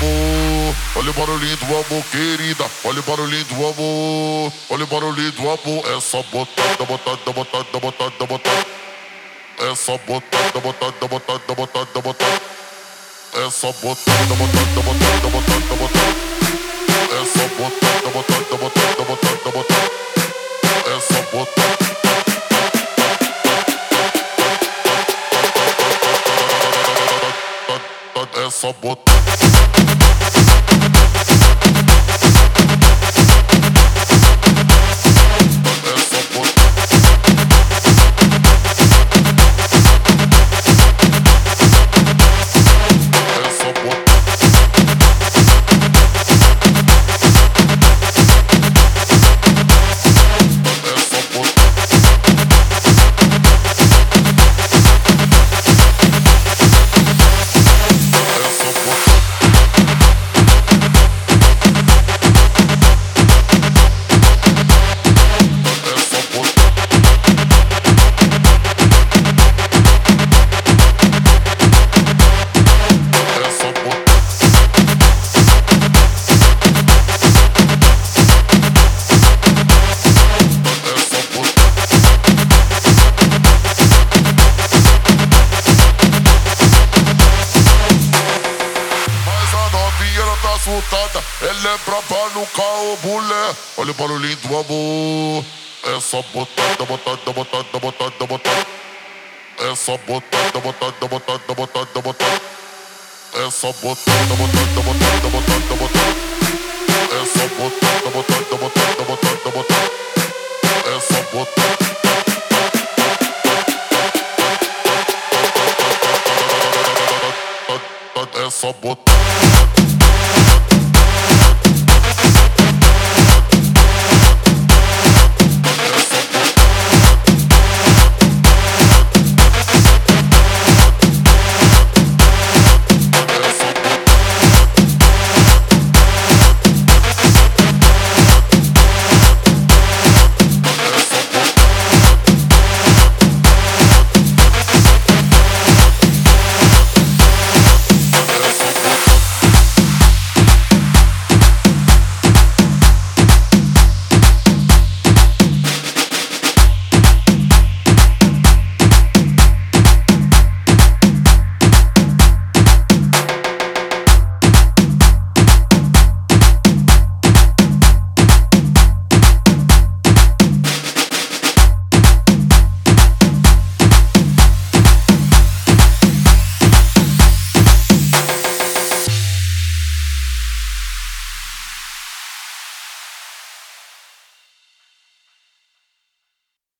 amor, olha o barulhinho do amor, querida. Olha o barulhinho do amor, olha o barulhinho do amor. É só botada, botada, botada, botada, botada. É só botada, botada, botada, botada, botada. É só botada, botada, botada, botada, botada. É só botada, botada, botada, botada, botada. É só botada. É só botar. Ela é brava no caô, mulher. Olha o barulhinho do amor. É só botada, botada, botada, botada, botada. É só botada, botada, botada, botada, botada. É só botada, botada, botada, botada, botada. É só botada, botada, botada, botada, botada. É só botada. É só botada.